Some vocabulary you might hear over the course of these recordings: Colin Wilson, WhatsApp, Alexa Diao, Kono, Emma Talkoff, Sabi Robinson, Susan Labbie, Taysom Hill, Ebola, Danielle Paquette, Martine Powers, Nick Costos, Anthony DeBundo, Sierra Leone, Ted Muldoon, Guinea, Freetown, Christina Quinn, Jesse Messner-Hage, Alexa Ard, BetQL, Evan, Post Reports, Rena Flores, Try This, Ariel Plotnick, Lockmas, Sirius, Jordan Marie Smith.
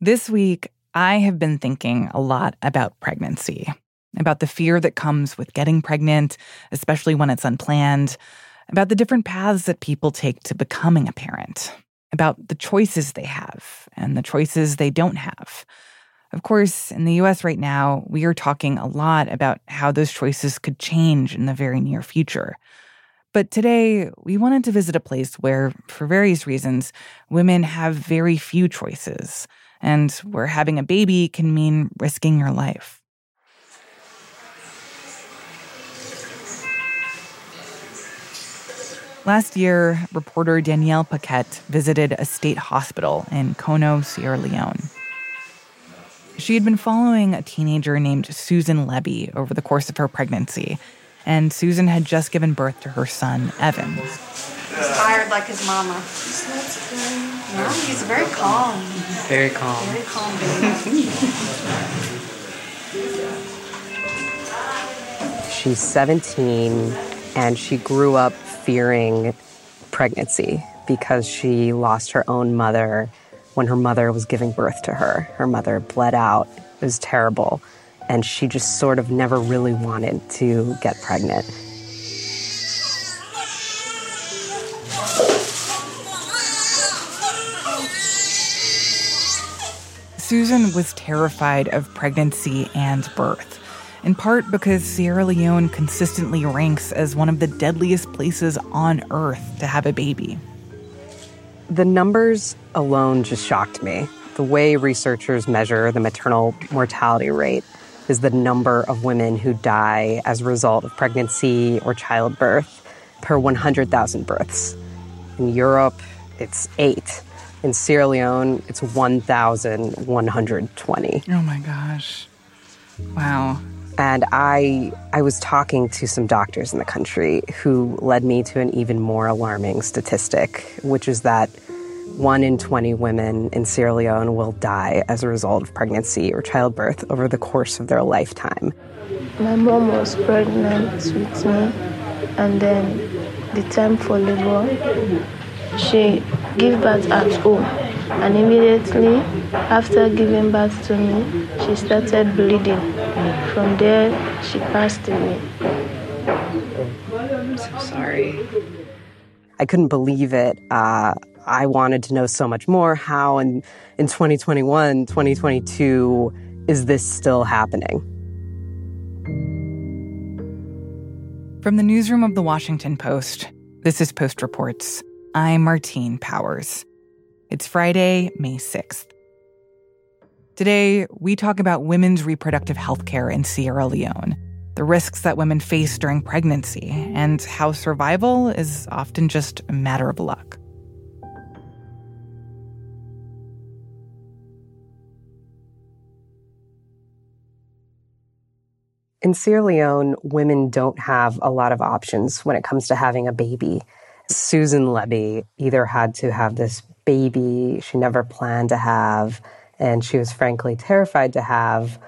This week, I have been thinking a lot about pregnancy, about the fear that comes with getting pregnant, especially when it's unplanned, about the different paths that people take to becoming a parent, about the choices they have and the choices they don't have. Of course, in the U.S. right now, we are talking a lot about how those choices could change in the very near future. But today, we wanted to visit a place where, for various reasons, women have very few choices, and where having a baby can mean risking your life. Last year, reporter Danielle Paquette visited a state hospital in Kono, Sierra Leone. She had been following a teenager named Susan Labbie over the course of her pregnancy, and Susan had just given birth to her son, Evan. He's tired like his mama. No, he's very calm. Very calm. Very calm baby. She's 17, and she grew up fearing pregnancy because she lost her own mother when her mother was giving birth to her. Her mother bled out. It was terrible. And she just sort of never really wanted to get pregnant. Susan was terrified of pregnancy and birth, in part because Sierra Leone consistently ranks as one of the deadliest places on earth to have a baby. The numbers alone just shocked me. The way researchers measure the maternal mortality rate is the number of women who die as a result of pregnancy or childbirth per 100,000 births. In Europe, it's 8. In Sierra Leone, it's 1,120. Oh my gosh. Wow. And I was talking to some doctors in the country who led me to an even more alarming statistic, which is that 1 in 20 women in Sierra Leone will die as a result of pregnancy or childbirth over the course of their lifetime. My mom was pregnant with me, and then the time for labor, she gave birth at home. And immediately after giving birth to me, she started bleeding. From there, she passed away. I'm so sorry. I couldn't believe it. I wanted to know so much more. How in 2021, 2022, is this still happening? From the newsroom of The Washington Post, this is Post Reports. I'm Martine Powers. It's Friday, May 6th. Today, we talk about women's reproductive health care in Sierra Leone, the risks that women face during pregnancy, and how survival is often just a matter of luck. In Sierra Leone, women don't have a lot of options when it comes to having a baby. Susan Labbie either had to have this baby she never planned to have, and she was frankly terrified to have,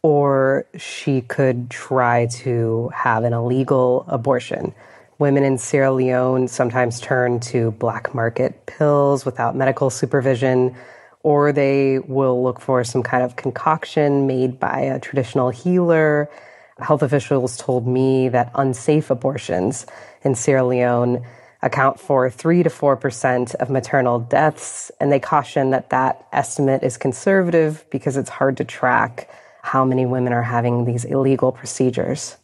or she could try to have an illegal abortion. Women in Sierra Leone sometimes turn to black market pills without medical supervision, or they will look for some kind of concoction made by a traditional healer. Health officials told me that unsafe abortions in Sierra Leone account for 3 to 4% of maternal deaths, and they caution that that estimate is conservative because it's hard to track how many women are having these illegal procedures.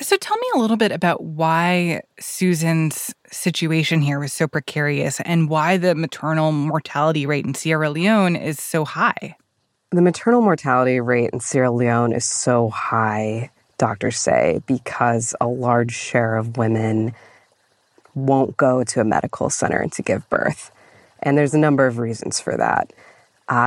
So tell me a little bit about why Susan's situation here was so precarious and why the maternal mortality rate in Sierra Leone is so high. The maternal mortality rate in Sierra Leone is so high, doctors say, because a large share of women won't go to a medical center to give birth. And there's a number of reasons for that.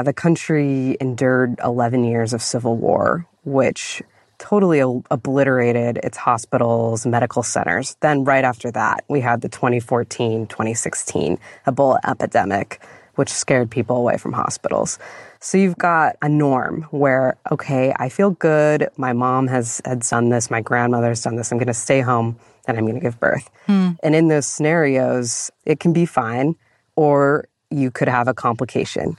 The country endured 11 years of civil war, which totally obliterated its hospitals, medical centers. Then right after that, we had the 2014-2016 Ebola epidemic, which scared people away from hospitals. So you've got a norm where, okay, I feel good. My mom had done this. My grandmother's done this. I'm going to stay home and I'm going to give birth. And in those scenarios, it can be fine, or you could have a complication.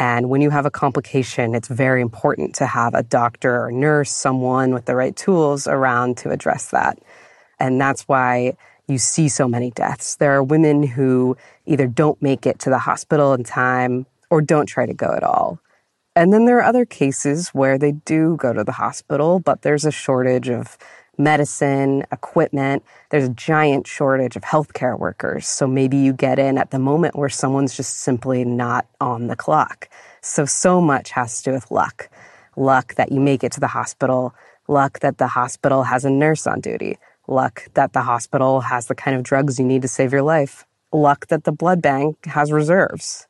And when you have a complication, it's very important to have a doctor or nurse, someone with the right tools around to address that. And that's why you see so many deaths. There are women who either don't make it to the hospital in time or don't try to go at all. And then there are other cases where they do go to the hospital, but there's a shortage of medicine, equipment. There's a giant shortage of healthcare workers. So maybe you get in at the moment where someone's just simply not on the clock. So much has to do with luck. Luck that you make it to the hospital. Luck that the hospital has a nurse on duty. Luck that the hospital has the kind of drugs you need to save your life. Luck that the blood bank has reserves.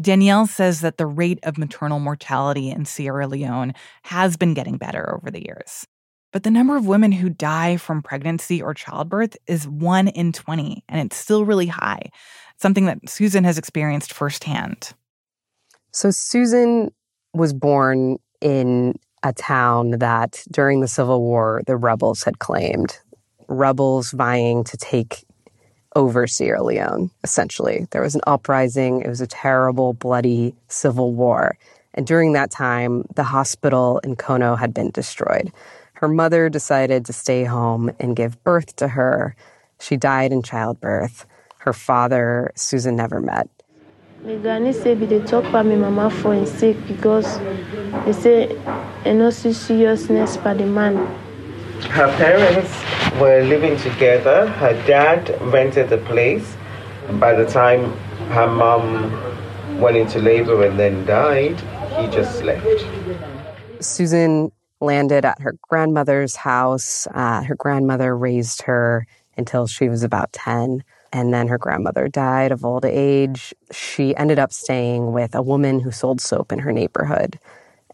Danielle says that the rate of maternal mortality in Sierra Leone has been getting better over the years. But the number of women who die from pregnancy or childbirth is 1 in 20, and it's still really high, something that Susan has experienced firsthand. So Susan was born in a town that during the Civil War, the rebels had claimed. Rebels vying to take over Sierra Leone, essentially. There was an uprising. It was a terrible, bloody civil war. And during that time, the hospital in Kono had been destroyed. Her mother decided to stay home and give birth to her. She died in childbirth. Her father, Susan never met. My granny said they talk about my mama for sick because they say I no see seriousness for the man. Her parents were living together. Her dad rented the place. By the time her mom went into labor and then died, he just left. Susan landed at her grandmother's house. Her grandmother raised her until she was about 10. And then her grandmother died of old age. She ended up staying with a woman who sold soap in her neighborhood.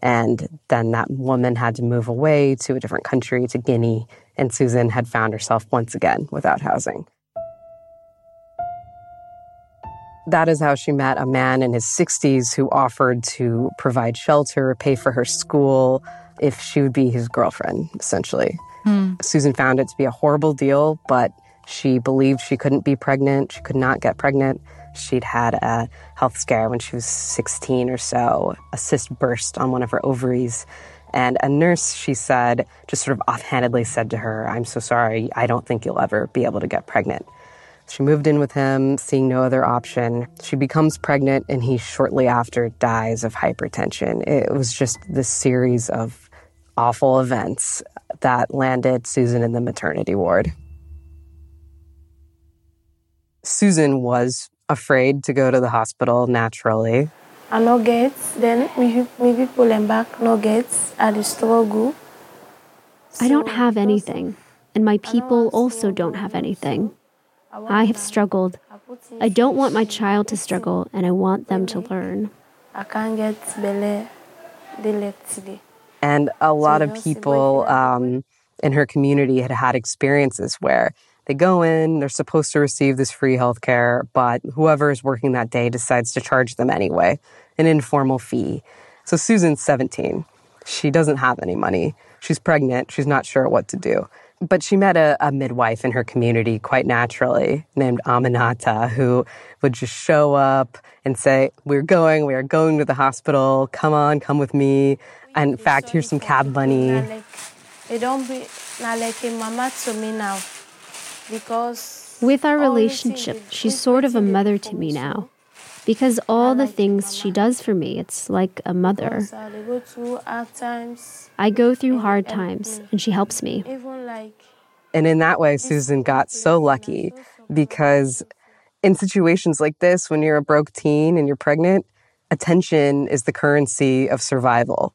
And then that woman had to move away to a different country, to Guinea. And Susan had found herself once again without housing. That is how she met a man in his 60s who offered to provide shelter, pay for her school, if she would be his girlfriend, essentially. Susan found it to be a horrible deal, but she believed she couldn't be pregnant. She could not get pregnant. She'd had a health scare when she was 16 or so. A cyst burst on one of her ovaries. And a nurse, she said, just sort of offhandedly said to her, "I'm so sorry, I don't think you'll ever be able to get pregnant." She moved in with him, seeing no other option. She becomes pregnant, and he shortly after dies of hypertension. It was just this series of awful events that landed Susan in the maternity ward. Susan was afraid to go to the hospital naturally. I no gates, then me people and back no gates at the struggle. I don't have anything, and my people also don't have anything. I have struggled. I don't want my child to struggle, and I want them to learn. I can't get belay. And a lot of people in her community had had experiences where they go in, they're supposed to receive this free health care, but whoever is working that day decides to charge them anyway, an informal fee. So Susan's 17. She doesn't have any money. She's pregnant. She's not sure what to do. But she met a midwife in her community quite naturally named Aminata, who would just show up and say, we are going to the hospital. Come on, come with me. And in fact, here's some cab money. With our relationship, she's sort of a mother to me now. Because all the things she does for me, it's like a mother. I go through hard times, and she helps me. And in that way, Susan got so lucky, because in situations like this, when you're a broke teen and you're pregnant, attention is the currency of survival.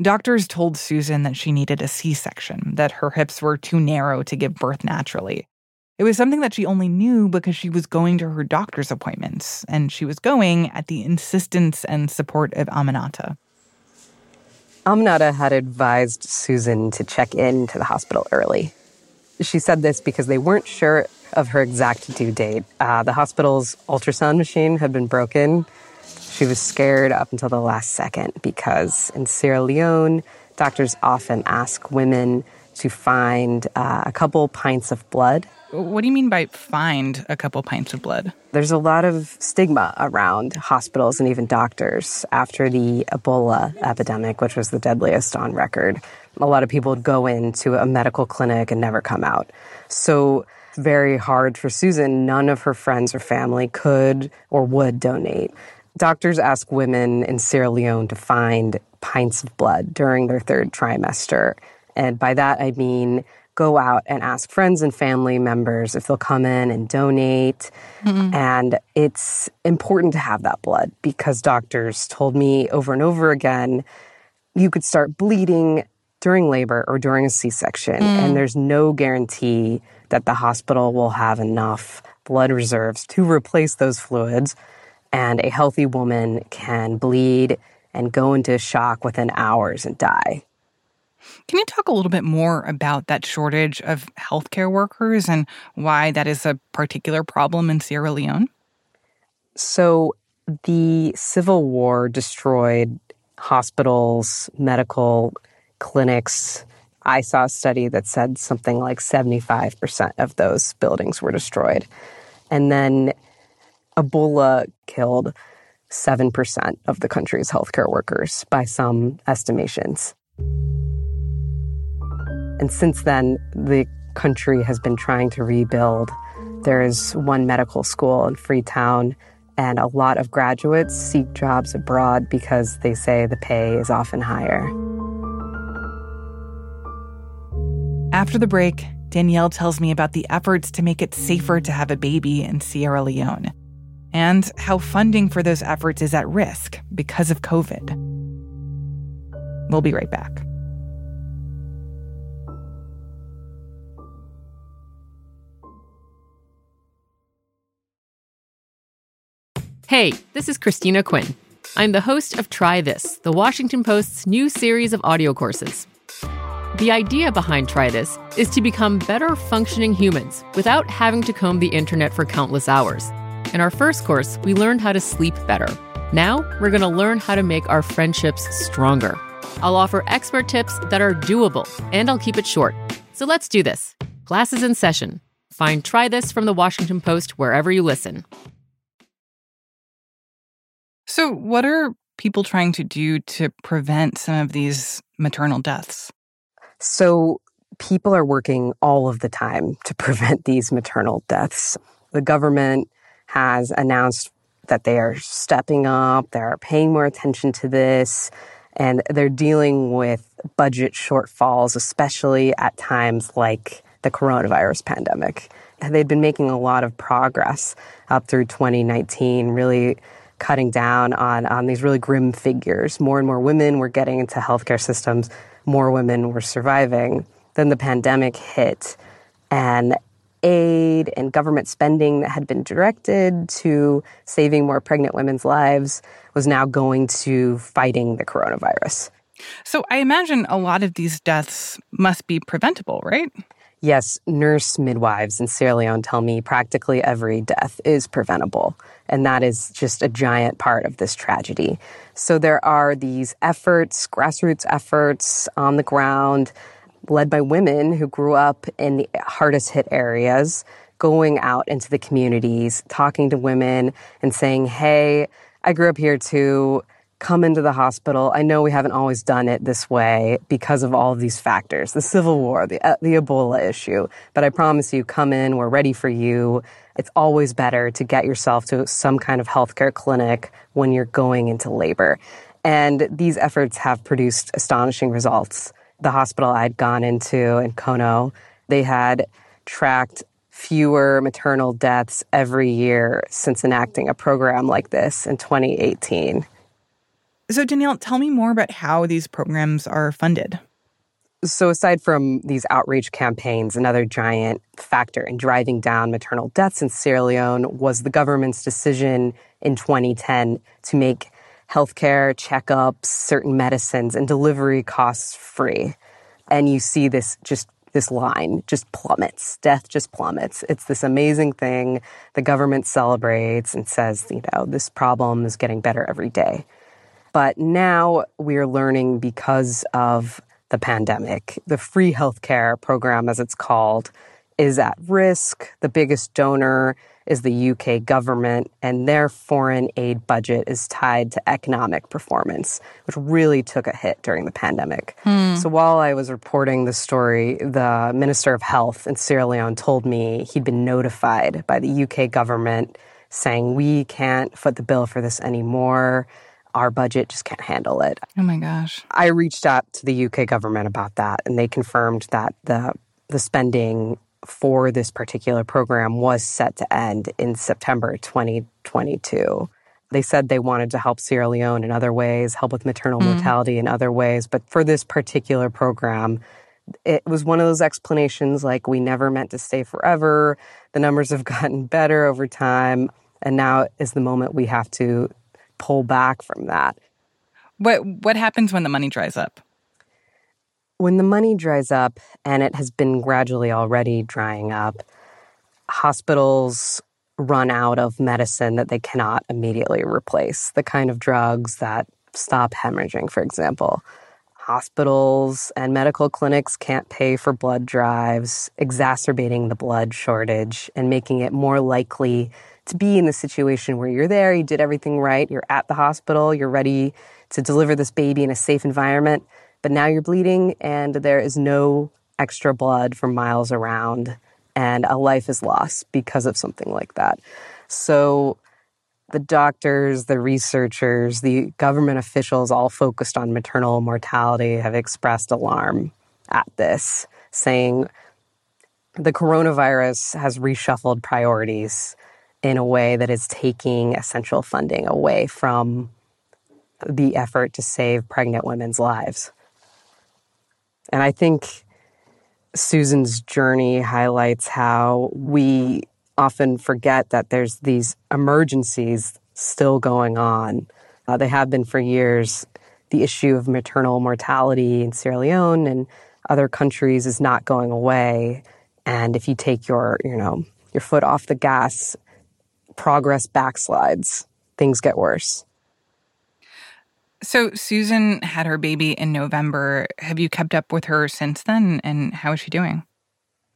Doctors told Susan that she needed a C-section, that her hips were too narrow to give birth naturally. It was something that she only knew because she was going to her doctor's appointments, and she was going at the insistence and support of Aminata. Aminata had advised Susan to check in to the hospital early. She said this because they weren't sure of her exact due date. The hospital's ultrasound machine had been broken. She was scared up until the last second because in Sierra Leone, doctors often ask women to find a couple pints of blood. What do you mean by find a couple pints of blood? There's a lot of stigma around hospitals and even doctors after the Ebola epidemic, which was the deadliest on record. A lot of people would go into a medical clinic and never come out. So very hard for Susan. None of her friends or family could or would donate. Doctors ask women in Sierra Leone to find pints of blood during their third trimester. And by that, I mean go out and ask friends and family members if they'll come in and donate. Mm-hmm. And it's important to have that blood because doctors told me over and over again, you could start bleeding during labor or during a C-section. Mm. And there's no guarantee that the hospital will have enough blood reserves to replace those fluids. And a healthy woman can bleed and go into shock within hours and die. Can you talk a little bit more about that shortage of healthcare workers and why that is a particular problem in Sierra Leone? So the Civil War destroyed hospitals, medical clinics. I saw a study that said something like 75% of those buildings were destroyed. And then Ebola killed 7% of the country's healthcare workers by some estimations. And since then, the country has been trying to rebuild. There is one medical school in Freetown, and a lot of graduates seek jobs abroad because they say the pay is often higher. After the break, Danielle tells me about the efforts to make it safer to have a baby in Sierra Leone and how funding for those efforts is at risk because of COVID. We'll be right back. Hey, this is Christina Quinn. I'm the host of Try This, the Washington Post's new series of audio courses. The idea behind Try This is to become better functioning humans without having to comb the internet for countless hours. In our first course, we learned how to sleep better. Now, we're going to learn how to make our friendships stronger. I'll offer expert tips that are doable, and I'll keep it short. So let's do this. Class is in session. Find Try This from the Washington Post wherever you listen. So what are people trying to do to prevent some of these maternal deaths? So people are working all of the time to prevent these maternal deaths. The government has announced that they are stepping up, they're paying more attention to this, and they're dealing with budget shortfalls, especially at times like the coronavirus pandemic. They've been making a lot of progress up through 2019, really cutting down on these really grim figures. More and more women were getting into healthcare systems. More women were surviving. Then the pandemic hit, and aid and government spending that had been directed to saving more pregnant women's lives was now going to fighting the coronavirus. So I imagine a lot of these deaths must be preventable, right? Yes, nurse midwives in Sierra Leone tell me practically every death is preventable. And that is just a giant part of this tragedy. So there are these efforts, grassroots efforts on the ground, led by women who grew up in the hardest hit areas, going out into the communities, talking to women and saying, hey, I grew up here too. Come into the hospital. I know we haven't always done it this way because of all of these factors, the Civil War, the Ebola issue. But I promise you, come in. We're ready for you. It's always better to get yourself to some kind of healthcare clinic when you're going into labor. And these efforts have produced astonishing results. The hospital I'd gone into in Kono, they had tracked fewer maternal deaths every year since enacting a program like this in 2018. So, Danielle, tell me more about how these programs are funded. So aside from these outreach campaigns, another giant factor in driving down maternal deaths in Sierra Leone was the government's decision in 2010 to make healthcare checkups, certain medicines, and delivery costs free. And you see this line just plummets. Death just plummets. It's this amazing thing. The government celebrates and says, you know, this problem is getting better every day. But now we're learning because of the pandemic. The free healthcare program, as it's called, is at risk. The biggest donor is the UK government, and their foreign aid budget is tied to economic performance, which really took a hit during the pandemic. So while I was reporting the story, the Minister of Health in Sierra Leone told me he'd been notified by the UK government saying, we can't foot the bill for this anymore. Our budget just can't handle it. Oh my gosh. I reached out to the UK government about that, and they confirmed that the spending for this particular program was set to end in September 2022. They said they wanted to help Sierra Leone in other ways, help with maternal mortality in other ways. But for this particular program, it was one of those explanations like, we never meant to stay forever. The numbers have gotten better over time. And now is the moment we have to pull back from that. What happens when the money dries up? When the money dries up, and it has been gradually already drying up, hospitals run out of medicine that they cannot immediately replace, the kind of drugs that stop hemorrhaging, for example. Hospitals and medical clinics can't pay for blood drives, exacerbating the blood shortage and making it more likely to be in the situation where you're there, you did everything right, you're at the hospital, you're ready to deliver this baby in a safe environment, but now you're bleeding and there is no extra blood for miles around, and a life is lost because of something like that. So the doctors, the researchers, the government officials all focused on maternal mortality have expressed alarm at this, saying the coronavirus has reshuffled priorities in a way that is taking essential funding away from the effort to save pregnant women's lives. And I think Susan's journey highlights how we often forget that there's these emergencies still going on. They have been for years. The issue of maternal mortality in Sierra Leone and other countries is not going away. And if you take your foot off the gas, progress backslides. Things get worse. So Susan had her baby in November. Have you kept up with her since then? And how is she doing?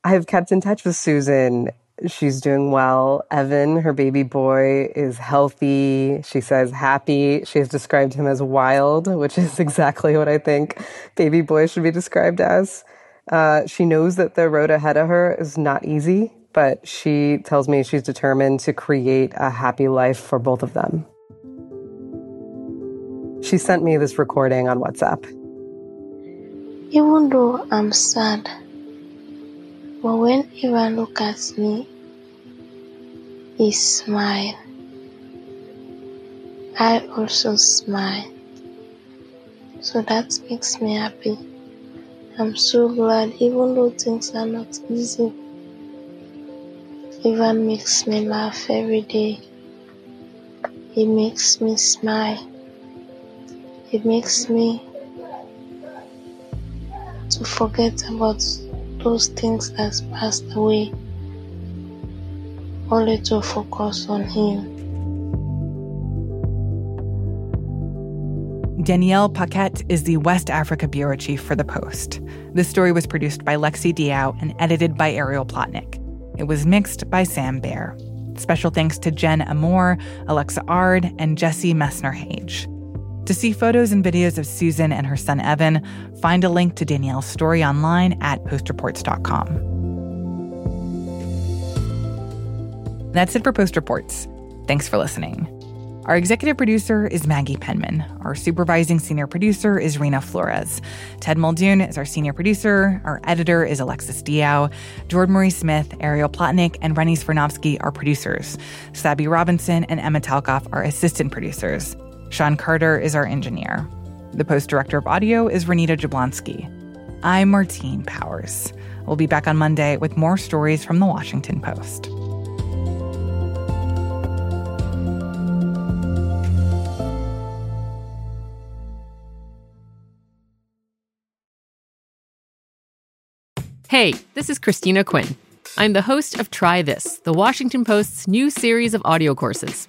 I have kept in touch with Susan. She's doing well. Evan, her baby boy, is healthy. She says happy. She has described him as wild, which is exactly what I think baby boy should be described as. She knows that the road ahead of her is not easy, but she tells me she's determined to create a happy life for both of them. She sent me this recording on WhatsApp. Even though I'm sad, but when Evan looks at me, he smiles. I also smile. So that makes me happy. I'm so glad, even though things are not easy. Evan makes me laugh every day. He makes me smile. It makes me to forget about those things that's passed away, only to focus on him. Danielle Paquette is the West Africa bureau chief for The Post. This story was produced by Lexi Diao and edited by Ariel Plotnick. It was mixed by Sam Bear. Special thanks to Jen Amore, Alexa Ard, and Jesse Messner-Hage. To see photos and videos of Susan and her son Evan, find a link to Danielle's story online at postreports.com. That's it for Post Reports. Thanks for listening. Our executive producer is Maggie Penman. Our supervising senior producer is Rena Flores. Ted Muldoon is our senior producer. Our editor is Alexa Diao. Jordan Marie Smith, Ariel Plotnick, and Renny Svernovsky are producers. Sabi Robinson and Emma Talkoff are assistant producers. Sean Carter is our engineer. The Post director of audio is Renita Jablonski. I'm Martine Powers. We'll be back on Monday with more stories from the Washington Post. Hey, this is Christina Quinn. I'm the host of Try This, the Washington Post's new series of audio courses.